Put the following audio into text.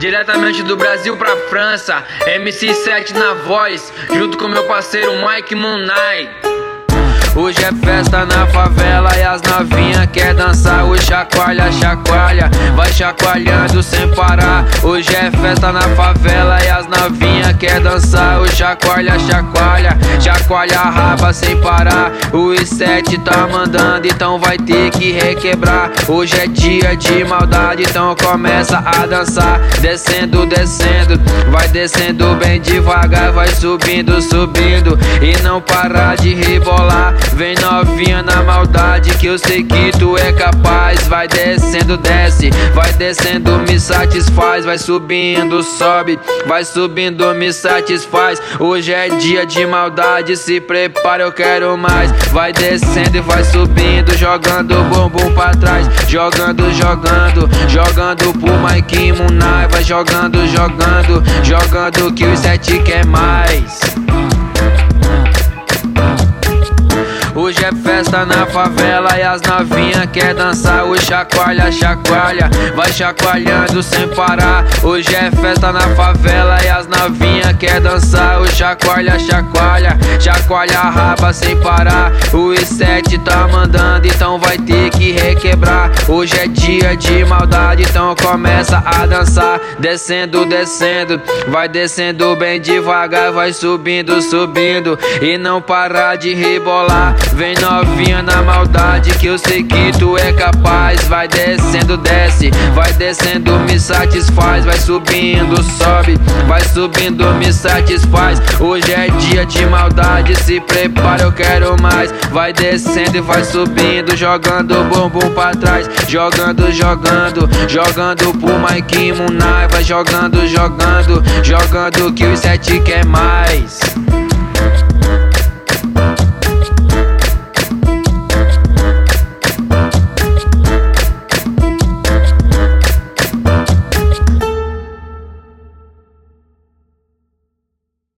Diretamente do Brasil pra França, MC7 na voz, junto com meu parceiro Mike Moonnight. Hoje é festa na favela e as novinha quer dançar. O chacoalha, chacoalha, vai chacoalhando sem parar. Hoje é festa na favela e as novinha quer dançar. O chacoalha, chacoalha, chacoalha a raba sem parar. Os sete tá mandando, então vai ter que requebrar. Hoje é dia de maldade, então começa a dançar. Descendo, descendo, vai descendo bem devagar. Vai subindo, subindo e não parar de rebolar. Vem novinha na maldade que eu sei que tu é capaz. Vai descendo, desce, vai descendo, me satisfaz. Vai subindo, sobe, vai subindo, me satisfaz. Hoje é dia de maldade, se prepara, eu quero mais. Vai descendo e vai subindo, jogando o bumbum pra trás. Jogando, jogando, jogando pro Mike Moonnight. Vai jogando, jogando, jogando que os sete quer mais. Hoje é festa na favela e as novinha quer dançar. O chacoalha, chacoalha, vai chacoalhando sem parar. Hoje é festa na favela e as novinha quer dançar. O chacoalha, chacoalha, chacoalha a raba sem parar. Os sete tá mandando, então vai ter que requebrar. Hoje é dia de maldade, então começa a dançar. Descendo, descendo, vai descendo bem devagar. Vai subindo, subindo e não parar de rebolar. Vem novinha na maldade que eu sei que tu é capaz. Vai descendo, desce, vai descendo, me satisfaz. Vai subindo, sobe, vai subindo, me satisfaz. Hoje é dia de maldade, se prepara, eu quero mais. Vai descendo e vai subindo, jogando o bumbum pra trás. Jogando, jogando, jogando pro Mike Moonnight. Vai jogando, jogando, jogando que os sete quer mais.